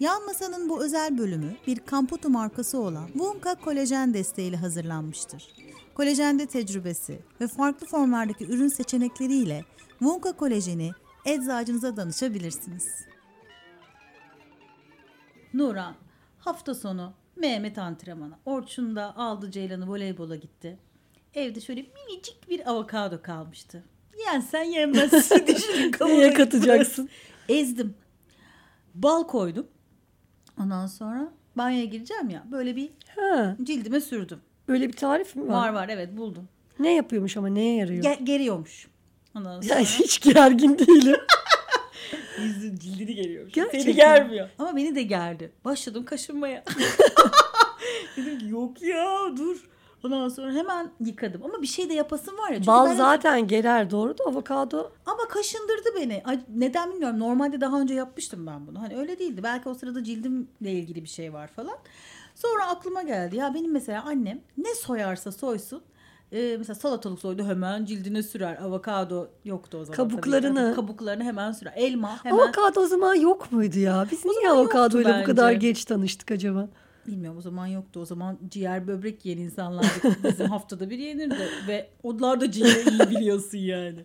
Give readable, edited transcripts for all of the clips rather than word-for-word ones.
Yan masanın bu özel bölümü bir Kamputu markası olan Vunca Kolajen desteğiyle hazırlanmıştır. Kolajende tecrübesi ve farklı formlardaki ürün seçenekleriyle Vunca Kolajeni eczacınıza danışabilirsiniz. Nurhan, hafta sonu Mehmet antrenmana, Orçun da aldı Ceylan'ı voleybola gitti. Evde şöyle minicik bir avokado kalmıştı. Yensen yenmezsin. Neye katacaksın? Ezdim. Bal koydum. Ondan sonra banyoya gireceğim ya, böyle bir cildime sürdüm. Böyle bir tarif mi var? Var evet, buldum. Ne yapıyormuş ama, neye yarıyor? Geriyormuş. Ondan sonra... Ya hiç gergin değilim. Cildini geriyormuş. Gerçekten. Seni germiyor. Ama beni de gerdi. Başladım kaşınmaya. Dedim ki yok ya, dur. Ondan sonra hemen yıkadım. Ama bir şey de yapasım var ya. Çünkü bal zaten gerer, doğru da avokado. Ama kaşındırdı beni. Ay, neden bilmiyorum. Normalde daha önce yapmıştım ben bunu. Hani öyle değildi. Belki o sırada cildimle ilgili bir şey var falan. Sonra aklıma geldi. Ya benim mesela annem ne soyarsa soysun. Mesela salatalık soydu, hemen cildine sürer. Avokado yoktu o zaman. Kabuklarını hemen sürer. Elma hemen. Avokado o zaman yok muydu ya? Biz niye avokadoyla bu kadar geç tanıştık acaba? Bilmiyorum, o zaman yoktu. O zaman ciğer böbrek yiyen insanlardık. Bizim haftada bir yenirdi. Ve onlar da ciğeri iyi biliyorsun yani.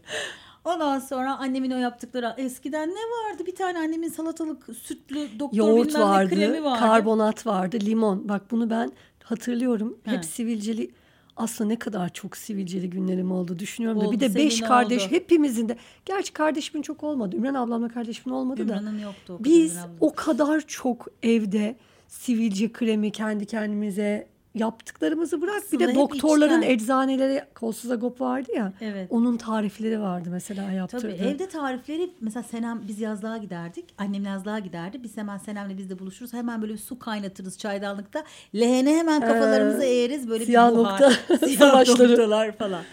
Ondan sonra annemin o yaptıkları, eskiden ne vardı? Bir tane annemin salatalık sütlü doktor yoğurt vardı, kremi vardı. Karbonat vardı, limon. Bak bunu ben hatırlıyorum. Hep sivilceli. Aslı ne kadar çok sivilceli günlerim oldu düşünüyorum oldu, da bir de 5 kardeş oldu. Hepimizin de, gerçi kardeşimin çok olmadı. Ümran ablamla kardeşimin olmadı. Ümran'ın da yoktu, o kadar biz o kadar çok evde sivilce kremi kendi kendimize yaptıklarımızı bırak. Aslında bir de doktorların eczanelere, Kolsuzagop vardı ya. Evet. Onun tarifleri vardı mesela, yaptırdı. Tabii evde tarifleri, mesela Senem, biz yazlığa giderdik. Annem yazlığa giderdi. Biz hemen Senem'le biz de buluşuruz. Hemen böyle bir su kaynatırız çaydanlıkta. Lehene hemen kafalarımızı eğeriz. Böyle siyah bir buhar. Siyah noktalar falan.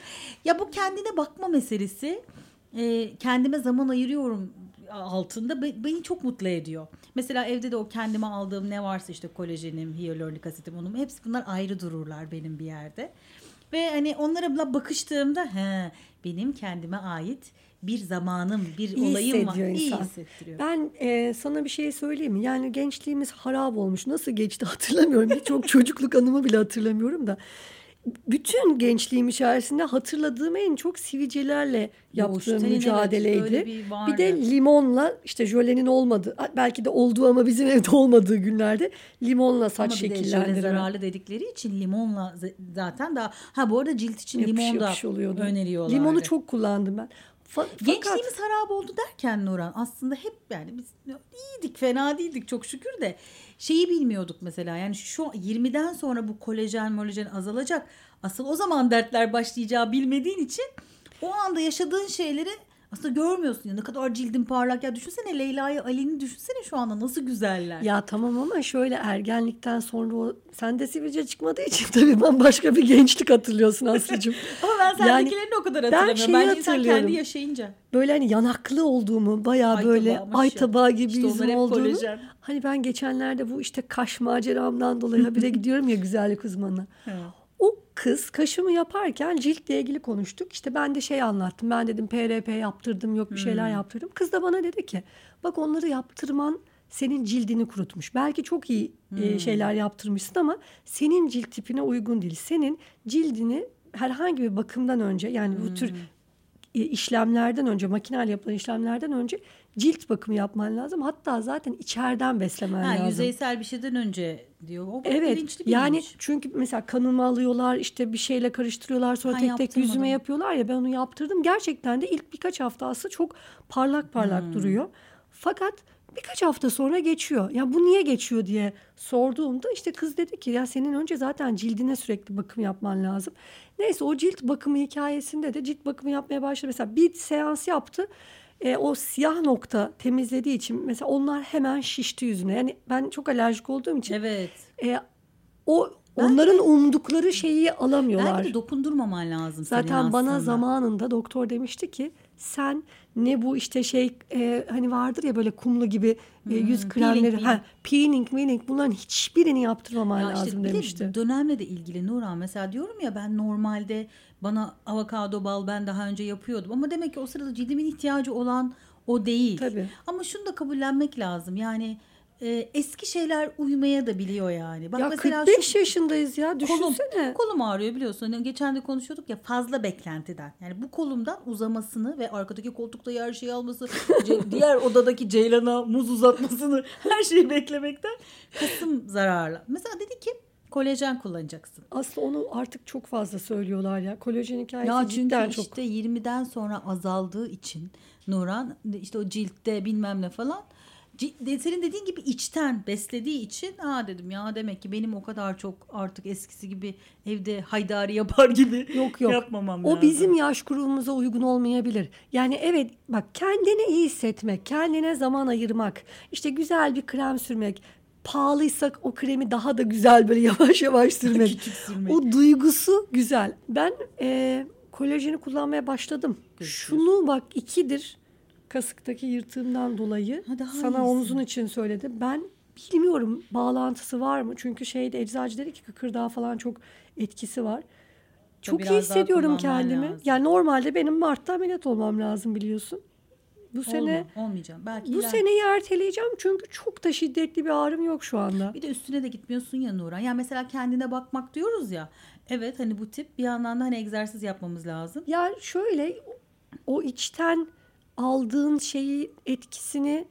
Ya bu kendine bakma meselesi. Kendime zaman ayırıyorum altında beni çok mutlu ediyor. Mesela evde de o kendime aldığım ne varsa, işte kolajenim, hyaluronik asitim, onun hepsi, bunlar ayrı dururlar benim bir yerde. Ve hani onlara bakıştığımda benim kendime ait bir zamanım, bir iyi olayım var. İyi hissettiriyor. Ben sana bir şey söyleyeyim mi? Yani gençliğimiz harap olmuş. Nasıl geçti hatırlamıyorum. Birçok çocukluk anımı bile hatırlamıyorum da. Bütün gençliğim içerisinde hatırladığım en çok sivilcelerle yaptığım mücadeleydi. Evet, bir de limonla, işte jölenin olmadığı, belki de olduğu ama bizim evde olmadığı günlerde limonla saç şekillendiren. Ama bir de zararlı dedikleri için limonla zaten daha. Bu arada cilt için limon da öneriyorlar. Limonu çok kullandım ben. Gençliğimiz harap oldu derken Nurhan, aslında hep yani biz iyiydik, fena değildik çok şükür de şeyi bilmiyorduk mesela, yani şu 20'den sonra bu kolajen azalacak, asıl o zaman dertler başlayacağı bilmediğin için o anda yaşadığın şeyleri aslında görmüyorsun ya, ne kadar cildin parlak ya, düşünsene Leyla'yı Ali'ni düşünsene şu anda nasıl güzeller. Ya tamam ama şöyle ergenlikten sonra sende sivilce çıkmadığı için tabii ben başka bir gençlik hatırlıyorsun Aslı'cığım. Ama ben sendekilerini o kadar hatırlamıyorum. Ben insan kendi yaşayınca. Böyle hani yanaklı olduğumu, bayağı böyle ay tabağı gibi işte yüzüm olduğunu. Kolajen. Hani ben geçenlerde bu işte kaş maceramdan dolayı habire gidiyorum ya güzellik uzmanına. O kız kaşımı yaparken ciltle ilgili konuştuk. İşte ben de şey anlattım. Ben dedim PRP yaptırdım, yok bir şeyler yaptırdım. Kız da bana dedi ki bak onları yaptırman senin cildini kurutmuş. Belki çok iyi şeyler yaptırmışsın ama senin cilt tipine uygun değil. Senin cildini herhangi bir bakımdan önce, yani bu tür işlemlerden önce, makineyle yapılan işlemlerden önce cilt bakımı yapman lazım. Hatta zaten içeriden beslemen lazım. Yüzeysel bir şeyden önce diyor. O evet. Yani bilmiş. Çünkü mesela kanımı alıyorlar, işte bir şeyle karıştırıyorlar, sonra tek yüzüme yapıyorlar ya, ben onu yaptırdım. Gerçekten de ilk birkaç haftası çok parlak duruyor. Fakat birkaç hafta sonra geçiyor. Ya bu niye geçiyor diye sorduğumda işte kız dedi ki ya senin önce zaten cildine sürekli bakım yapman lazım. Neyse o cilt bakımı hikayesinde de cilt bakımı yapmaya başladı. Mesela bir seans yaptı. O siyah nokta temizlediği için mesela onlar hemen şişti yüzüne. Yani ben çok alerjik olduğum için. Evet. Onların umdukları şeyi alamıyorlar. Belki de dokundurmaman lazım. Zaten bana zamanında doktor demişti ki sen ne bu işte hani vardır ya böyle kumlu gibi yüz kremleri. Peeling bunların hiçbirini yaptırmaman lazım demişti. Bir de dönemle de ilgili Nurhan, mesela diyorum ya ben normalde bana avokado bal ben daha önce yapıyordum. Ama demek ki o sırada cildimin ihtiyacı olan o değil. Tabii. Ama şunu da kabullenmek lazım yani. eski şeyler uymaya da biliyor yani. Bak ya mesela 45 yaşındayız ya, düşünsene. Kolum ağrıyor biliyorsun. Yani geçen de konuşuyorduk ya, fazla beklentiden. Yani bu kolumdan uzamasını ve arkadaki koltukta yer şeyi alması, diğer odadaki Ceylan'a muz uzatmasını, her şeyi beklemekten kısım zararlı. Mesela dedi ki kolajen kullanacaksın. Aslı onu artık çok fazla söylüyorlar ya. Kolajen hikayesi ya cidden çok. Ya çünkü işte 20'den sonra azaldığı için Nurhan, işte o ciltte bilmem ne falan. Senin dediğin gibi içten beslediği için dedim ya, demek ki benim o kadar çok artık eskisi gibi evde haydari yapar gibi yok. Yapmamam lazım. O bizim yaş grubumuza uygun olmayabilir. Yani evet bak, kendini iyi hissetmek, kendine zaman ayırmak, işte güzel bir krem sürmek, pahalıysak o kremi daha da güzel böyle yavaş yavaş sürmek. O duygusu güzel. Ben kolajeni kullanmaya başladım. Şunu bak, 2'dir. Kasıktaki yırtığımdan dolayı sana omuzun için söyledim. Ben bilmiyorum bağlantısı var mı? Çünkü eczacı dedi ki kıkırdağa falan çok etkisi var. Çok iyi hissediyorum kendimi. Lazım. Yani normalde benim Mart'ta ameliyat olmam lazım biliyorsun. Bu sene olmayacağım. Belki bu seneyi erteleyeceğim çünkü çok da şiddetli bir ağrım yok şu anda. Bir de üstüne de gitmiyorsun ya Nurhan. Yani mesela kendine bakmak diyoruz ya. Evet hani bu tip bir yandan da egzersiz yapmamız lazım. Yani şöyle o içten aldığın şeyi, etkisini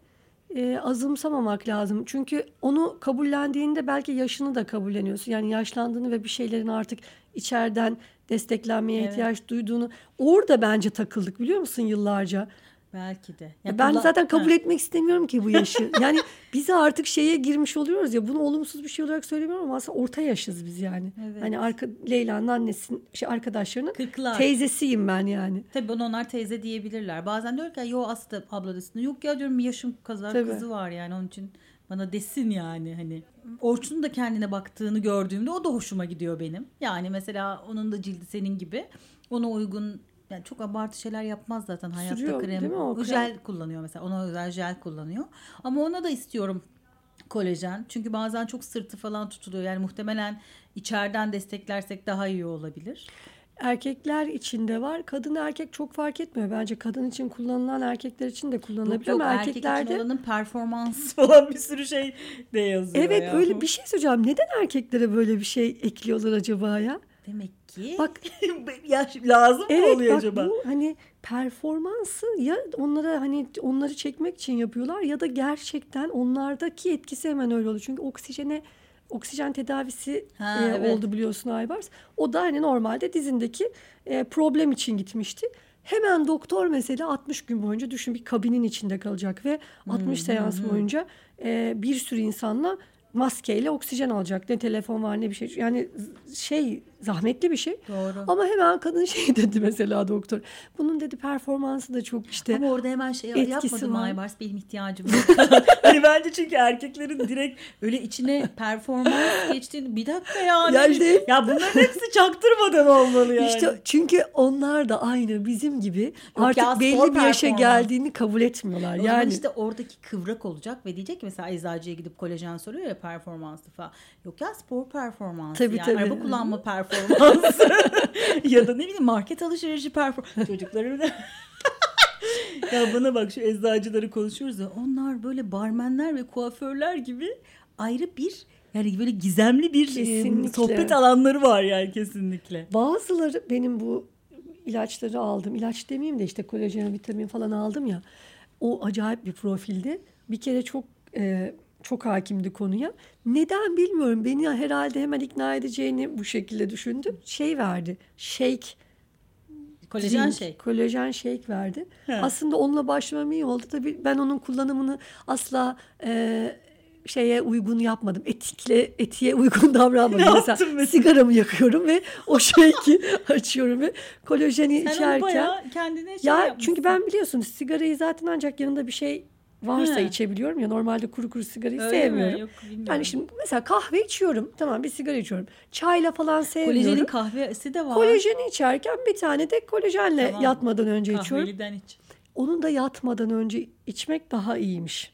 azımsamamak lazım. Çünkü onu kabullendiğinde belki yaşını da kabulleniyorsun. Yani yaşlandığını ve bir şeylerin artık içeriden desteklenmeye ihtiyaç duyduğunu. Orada bence takıldık biliyor musun yıllarca? Belki de. Ya ben zaten kabul etmek istemiyorum ki bu yaşı. Yani biz artık şeye girmiş oluyoruz ya, bunu olumsuz bir şey olarak söylemiyorum ama aslında orta yaşız biz yani. Evet. Hani Leyla'nın annesinin arkadaşlarının 40'lar. Teyzesiyim ben yani. Tabii bana onlar teyze diyebilirler. Bazen diyor ki yo Aslı abla desin. Yok ya diyorum, yaşım kadar kızı var yani, onun için bana desin yani hani. Orçun'un da kendine baktığını gördüğümde o da hoşuma gidiyor benim. Yani mesela onun da cildi senin gibi. Ona uygun, yani çok abartı şeyler yapmaz zaten hayatta. Sürüyor, krem. Jel kullanıyor mesela. Ona özel jel kullanıyor. Ama ona da istiyorum kolajen. Çünkü bazen çok sırtı falan tutuluyor. Yani muhtemelen içeriden desteklersek daha iyi olabilir. Erkekler için de var. Kadın erkek çok fark etmiyor. Bence kadın için kullanılan erkekler için de kullanılabilir. Yok, ama erkek için olanın performans falan bir sürü şey de yazıyor. Evet ya. Öyle bir şey söyleyeceğim. Neden erkeklere böyle bir şey ekliyorlar acaba ya? Demek ki bak, yaş lazım mı oluyor acaba? Evet bak, bu hani performansı ya onlara, hani onları çekmek için yapıyorlar ya da gerçekten onlardaki etkisi hemen öyle oluyor. Çünkü oksijen tedavisi oldu biliyorsun Aybars. O da hani normalde dizindeki problem için gitmişti. Hemen doktor mesela 60 gün boyunca düşün bir kabinin içinde kalacak ve 60 seans boyunca bir sürü insanla maskeyle oksijen alacak. Ne telefon var ne bir şey. Yani zahmetli bir şey. Doğru. Ama hemen kadın dedi mesela doktor. Bunun dedi performansı da çok işte. Ama orada hemen yapmadım Aybars, benim ihtiyacım yok. Hani bence çünkü erkeklerin direkt öyle içine performans geçtiğini, bir dakika yani. Ya bunların hepsi çaktırmadan olmalı yani. İşte çünkü onlar da aynı bizim gibi artık belli bir yaşa geldiğini kabul etmiyorlar. Yani işte oradaki kıvrak olacak ve diyecek ki mesela eczacıya gidip kolajen soruyor ya, performanslı falan. Yok ya, spor performansı tabii, yani. Tabii. Araba kullanma performansı ya da ne bileyim market alışverişi performansı. Çocuklarım da ya bana bak, şu eczacıları konuşuyoruz ya, onlar böyle barmenler ve kuaförler gibi ayrı bir, yani böyle gizemli bir sohbet alanları var yani kesinlikle. Bazıları benim bu ilaçları aldım. İlaç demeyeyim de işte kolajen, vitamin falan aldım ya. O acayip bir profilde. Bir kere çok hakimdi konuya. Neden bilmiyorum. Beni herhalde hemen ikna edeceğini bu şekilde düşündüm. Verdi. Shake. Kolajen shake. Kolajen shake verdi. He. Aslında onunla başlamam iyi oldu. Tabii ben onun kullanımını asla uygun yapmadım. Etiğe uygun davranmadım. Mesela sigaramı yakıyorum ve o shake'i açıyorum ve kolajeni içerken kendine yapmışsın. Çünkü ben biliyorsun sigarayı zaten ancak yanında bir şey varsa içebiliyorum ya, normalde kuru sigarayı öyle sevmiyorum. Yok, yani şimdi mesela kahve içiyorum. Tamam, bir sigara içiyorum. Çayla falan sevmiyorum. Kolajenin kahvesi de var. Kolajeni içerken bir tane de kolajenle yatmadan önce içiyorum. Kahveliden iç. Onun da yatmadan önce içmek daha iyiymiş.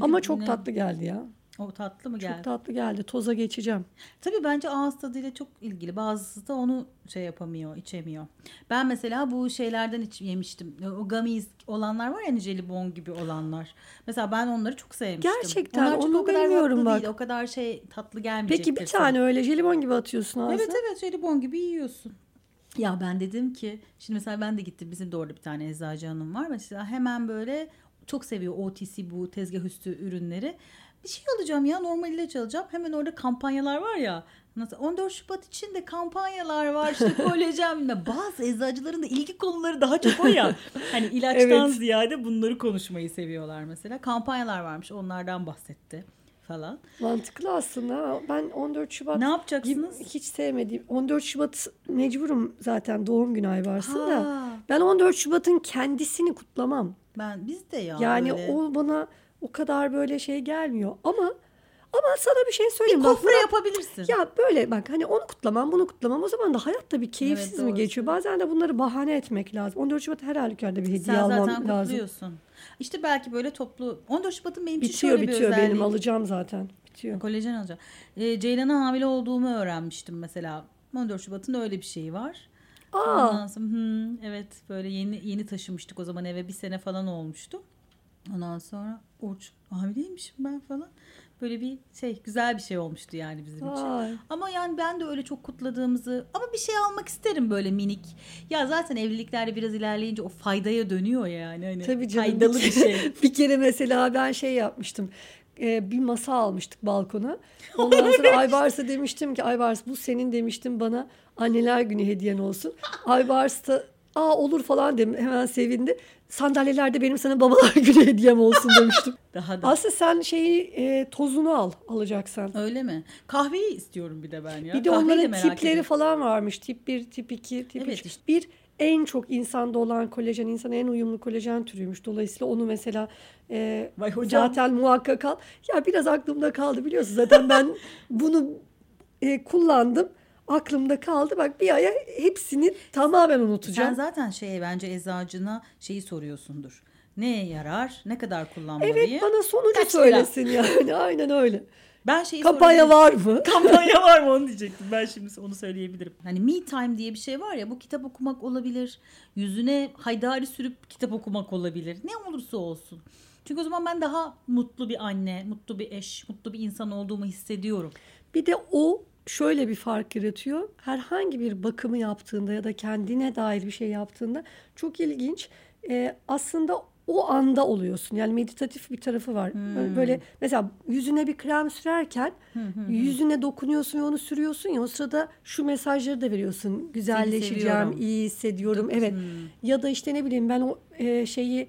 Ama çok tatlı geldi ya. O tatlı mı geldi? Çok tatlı geldi. Toza geçeceğim. Tabii bence ağız tadıyla çok ilgili. Bazısı da onu şey yapamıyor, içemiyor. Ben mesela bu şeylerden yemiştim. O gummies olanlar var ya, jelibon gibi olanlar. Mesela ben onları çok sevmiştim. Gerçekten onlar onu o kadar bilmiyorum bak. Değil, o kadar şey tatlı gelmeyecektir. Peki bir tane sana öyle jelibon gibi atıyorsun ağzına. Evet evet, jelibon gibi yiyorsun. Ya ben dedim ki şimdi mesela ben de gittim, bizim de orada bir tane eczacı hanım var. Mesela hemen böyle çok seviyor OTC, bu tezgah üstü ürünleri. Bir şey alacağım ya, normal ilaç alacağım. Hemen orada kampanyalar var ya. 14 Şubat için de kampanyalar var işte kolajemle. Bazı eczacıların da ilgi konuları daha çok o ya. Hani ilaçtan evet, ziyade bunları konuşmayı seviyorlar mesela. Kampanyalar varmış, onlardan bahsetti falan. Mantıklı aslında. Ben 14 Şubat ne yapacaksınız? Hiç sevmediğim. 14 Şubat mecburum zaten, doğum günü Aybars'ın da. Ben 14 Şubat'ın kendisini kutlamam. Ben biz de ya. Yani öyle. O bana o kadar böyle şey gelmiyor ama sana bir şey söyleyeyim. Bir kofre yapabilirsin. Ya böyle bak, hani onu kutlamam, bunu kutlamam, o zaman da hayat da bir keyifsiz evet, mi geçiyor? Bazen de bunları bahane etmek lazım. 14 Şubat her halükarda bir hediye almam lazım. Sen zaten kutluyorsun. İşte belki böyle toplu 14 Şubat'ın benim için şöyle bir özelliği. Benim alacağım zaten. Bitiyor. Kolajen alacağım. Ceylan'a hamile olduğumu öğrenmiştim mesela. 14 Şubat'ın öyle bir şeyi var. Aa. Evet, böyle yeni taşımıştık o zaman eve, bir sene falan olmuştu. Ondan sonra Orçun hamileymişim ben falan. Böyle bir şey, güzel bir şey olmuştu yani bizim için. Ama yani ben de öyle çok kutladığımızı, ama bir şey almak isterim böyle minik. Ya zaten evliliklerde biraz ilerleyince o faydaya dönüyor yani. Hani tabii canım, faydalı bir şey. Bir kere mesela ben şey yapmıştım. Bir masa almıştık balkona. Ondan sonra Aybars'a demiştim ki Aybars bu senin demiştim, bana anneler günü hediyen olsun. Aybars da aa olur falan dedim, hemen sevindi. Sandalyelerde benim sana babalar günü hediyem olsun demiştim. Daha da. Aslı sen şeyi tozunu alacaksan. Öyle mi? Kahveyi istiyorum bir de ben ya. Bir de kahveyi onların de tipleri edin falan varmış. Tip 1, tip 2, tip 3. Evet işte. Bir en çok insanda olan kolajen, insana en uyumlu kolajen türüymüş. Dolayısıyla onu mesela zaten muhakkak al. Ya biraz aklımda kaldı biliyorsun. Zaten ben bunu kullandım. Aklımda kaldı. Bak bir aya hepsini tamamen unutacağım. Sen zaten bence eczacına şeyi soruyorsundur. Neye yarar? Ne kadar kullanmalıyım? Evet diye. Bana sonucu kaç söylesin lira yani. Aynen öyle. Ben kampanya var mı? Kampanya var mı onu diyecektim. Ben şimdi onu söyleyebilirim. Hani me time diye bir şey var ya, bu kitap okumak olabilir. Yüzüne haydari sürüp kitap okumak olabilir. Ne olursa olsun. Çünkü o zaman ben daha mutlu bir anne, mutlu bir eş, mutlu bir insan olduğumu hissediyorum. Bir de o şöyle bir fark yaratıyor. Herhangi bir bakımı yaptığında ya da kendine dair bir şey yaptığında çok ilginç. Aslında o anda oluyorsun. Yani meditatif bir tarafı var. Böyle mesela yüzüne bir krem sürerken yüzüne dokunuyorsun ve onu sürüyorsun ya, o sırada şu mesajları da veriyorsun. Güzelleşeceğim, iyi hissediyorum. Evet. Ya da işte ne bileyim ben o şeyi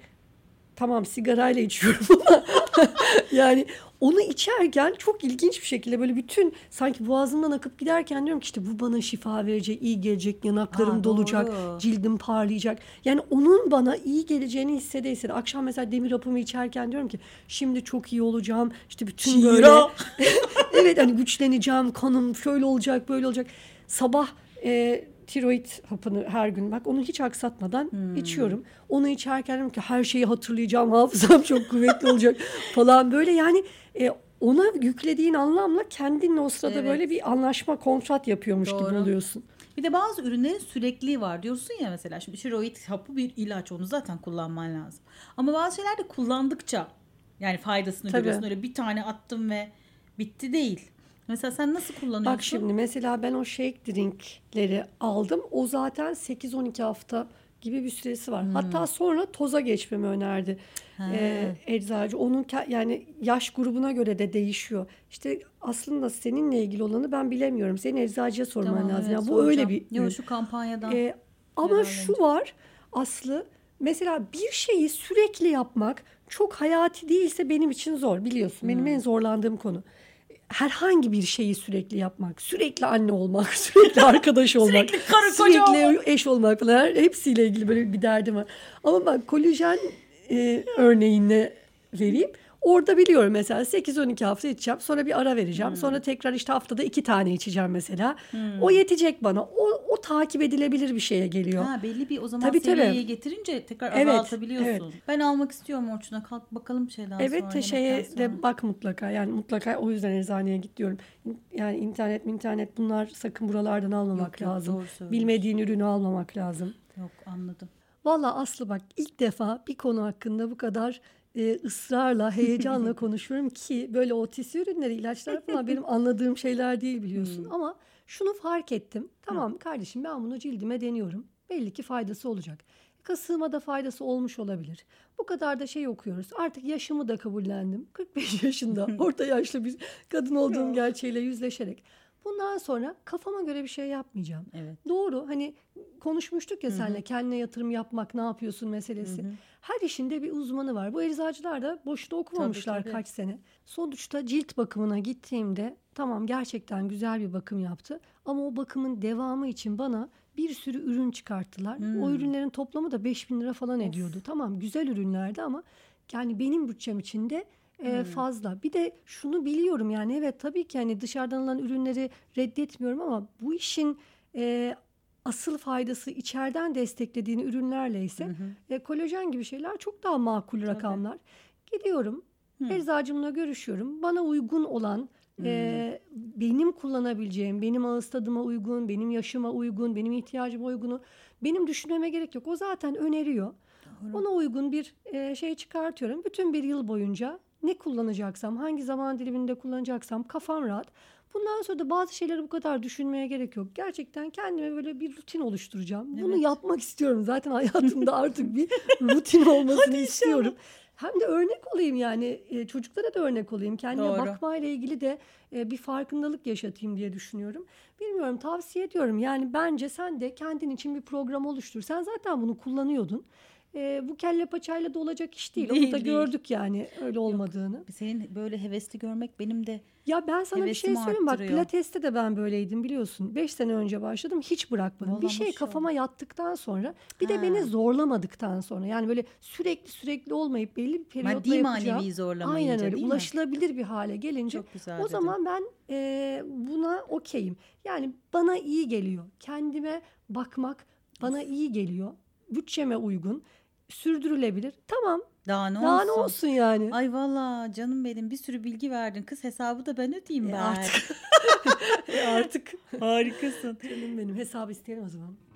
tamam sigarayla içiyorum ama yani onu içerken çok ilginç bir şekilde böyle bütün sanki boğazımdan akıp giderken diyorum ki işte bu bana şifa verecek, iyi gelecek, yanaklarım dolacak, cildim parlayacak. Yani onun bana iyi geleceğini hissede. Akşam mesela demir hapımı içerken diyorum ki şimdi çok iyi olacağım. İşte bütün böyle evet hani güçleneceğim, kanım şöyle olacak, böyle olacak. Sabah tiroid hapını her gün bak onu hiç aksatmadan içiyorum. Onu içerken diyorum ki her şeyi hatırlayacağım, hafızam çok kuvvetli olacak falan böyle yani ona yüklediğin anlamla kendinle o sırada evet, böyle bir anlaşma, kontrat yapıyormuş doğru gibi oluyorsun. Bir de bazı ürünlerin sürekliliği var diyorsun ya mesela, şimdi tiroid hapı bir ilaç, onu zaten kullanman lazım. Ama bazı şeyler de kullandıkça yani faydasını tabii görüyorsun, öyle bir tane attım ve bitti değil. Mesela sen nasıl kullanıyorsun? Bak şimdi mesela ben o shake drinkleri aldım. O zaten 8-12 hafta gibi bir süresi var. Hatta sonra toza geçmemi önerdi eczacı. Onun yani yaş grubuna göre de değişiyor. İşte aslında seninle ilgili olanı ben bilemiyorum. Senin eczacıya sorman tamam, lazım. Evet, yani bu soracağım öyle bir... Yok şu kampanyadan. Ama şu var Aslı. Mesela bir şeyi sürekli yapmak çok hayati değilse benim için zor. Biliyorsun benim en zorlandığım konu. Herhangi bir şeyi sürekli yapmak, sürekli anne olmak, sürekli arkadaş olmak, sürekli karı koca olmak, eş olmak falan, hepsiyle ilgili böyle bir derdim var. Ama bak kolajen örneğini vereyim. Orada biliyorum mesela 8-12 hafta içeceğim. Sonra bir ara vereceğim. Sonra tekrar işte haftada 2 tane içeceğim mesela. O yetecek bana. O takip edilebilir bir şeye geliyor. Ha, belli bir o zaman seviyeye getirince tekrar azaltabiliyorsun. Evet. Ben almak istiyorum Orçun'a. Kalk bakalım şeyden sonra. Evet, şeye de bak mutlaka. Yani mutlaka o yüzden eczaneye git diyorum. Yani internet bunlar sakın buralardan almamak lazım. Bilmediğin ürünü almamak lazım. Yok, anladım. Valla Aslı bak, ilk defa bir konu hakkında bu kadar ısrarla, heyecanla konuşuyorum ki böyle o tisi ürünleri, ilaçlar falan benim anladığım şeyler değil biliyorsun. Ama şunu fark ettim. Tamam kardeşim, ben bunu cildime deniyorum. Belli ki faydası olacak. Kasığıma da faydası olmuş olabilir. Bu kadar da şey okuyoruz. Artık yaşımı da kabullendim. 45 yaşında orta yaşlı bir kadın olduğum gerçeğiyle yüzleşerek. Bundan sonra kafama göre bir şey yapmayacağım. Evet. Doğru, hani konuşmuştuk ya seninle, kendine yatırım yapmak, ne yapıyorsun meselesi. Hı-hı. Her işinde bir uzmanı var. Bu eczacılar da boşuna okumamışlar kaç sene. Sonuçta cilt bakımına gittiğimde tamam, gerçekten güzel bir bakım yaptı. Ama o bakımın devamı için bana bir sürü ürün çıkarttılar. O ürünlerin toplamı da 5.000 lira falan ediyordu. Tamam, güzel ürünlerdi ama yani benim bütçem içinde fazla. Bir de şunu biliyorum, yani evet tabii ki hani dışarıdan alınan ürünleri reddetmiyorum ama bu işin asıl faydası içeriden desteklediğin ürünlerle ise kolajen gibi şeyler çok daha makul rakamlar. Gidiyorum, eczacımla görüşüyorum. Bana uygun olan, benim kullanabileceğim, benim ağız tadıma uygun, benim yaşıma uygun, benim ihtiyacıma uygunu, benim düşünmeme gerek yok. O zaten öneriyor. Doğru. Ona uygun bir şey çıkartıyorum. Bütün bir yıl boyunca ne kullanacaksam, hangi zaman diliminde kullanacaksam kafam rahat. Bundan sonra da bazı şeyleri bu kadar düşünmeye gerek yok. Gerçekten kendime böyle bir rutin oluşturacağım. Evet. Bunu yapmak istiyorum. Zaten hayatımda artık bir rutin olmasını istiyorum. Hem de örnek olayım, yani çocuklara da örnek olayım. Kendime bakmayla ilgili de bir farkındalık yaşatayım diye düşünüyorum. Bilmiyorum, tavsiye ediyorum. Yani bence sen de kendin için bir program oluştur. Sen zaten bunu kullanıyordun. Bu kelle paçayla da olacak iş değil. Onu da gördük yani öyle olmadığını. Yok, senin böyle hevesli görmek benim de ya ben sana bir şey söyleyeyim bak, pilateste de ben böyleydim biliyorsun. 5 sene önce başladım, hiç bırakmadım. Vallahi bir şey kafama yattıktan sonra, bir de beni zorlamadıktan sonra, yani böyle sürekli olmayıp belli bir periyotla yapacağım. Aynen öyle, ulaşılabilir bir hale gelince o zaman ben buna okeyim. Yani bana iyi geliyor. Kendime bakmak bana iyi geliyor. Bütçeme uygun. Sürdürülebilir. Tamam. Daha ne olsun yani. Ay valla canım benim, bir sürü bilgi verdin. Kız, hesabı da ben ödeyeyim ben. Artık. Harikasın. Canım benim, hesabı isteyelim o zaman.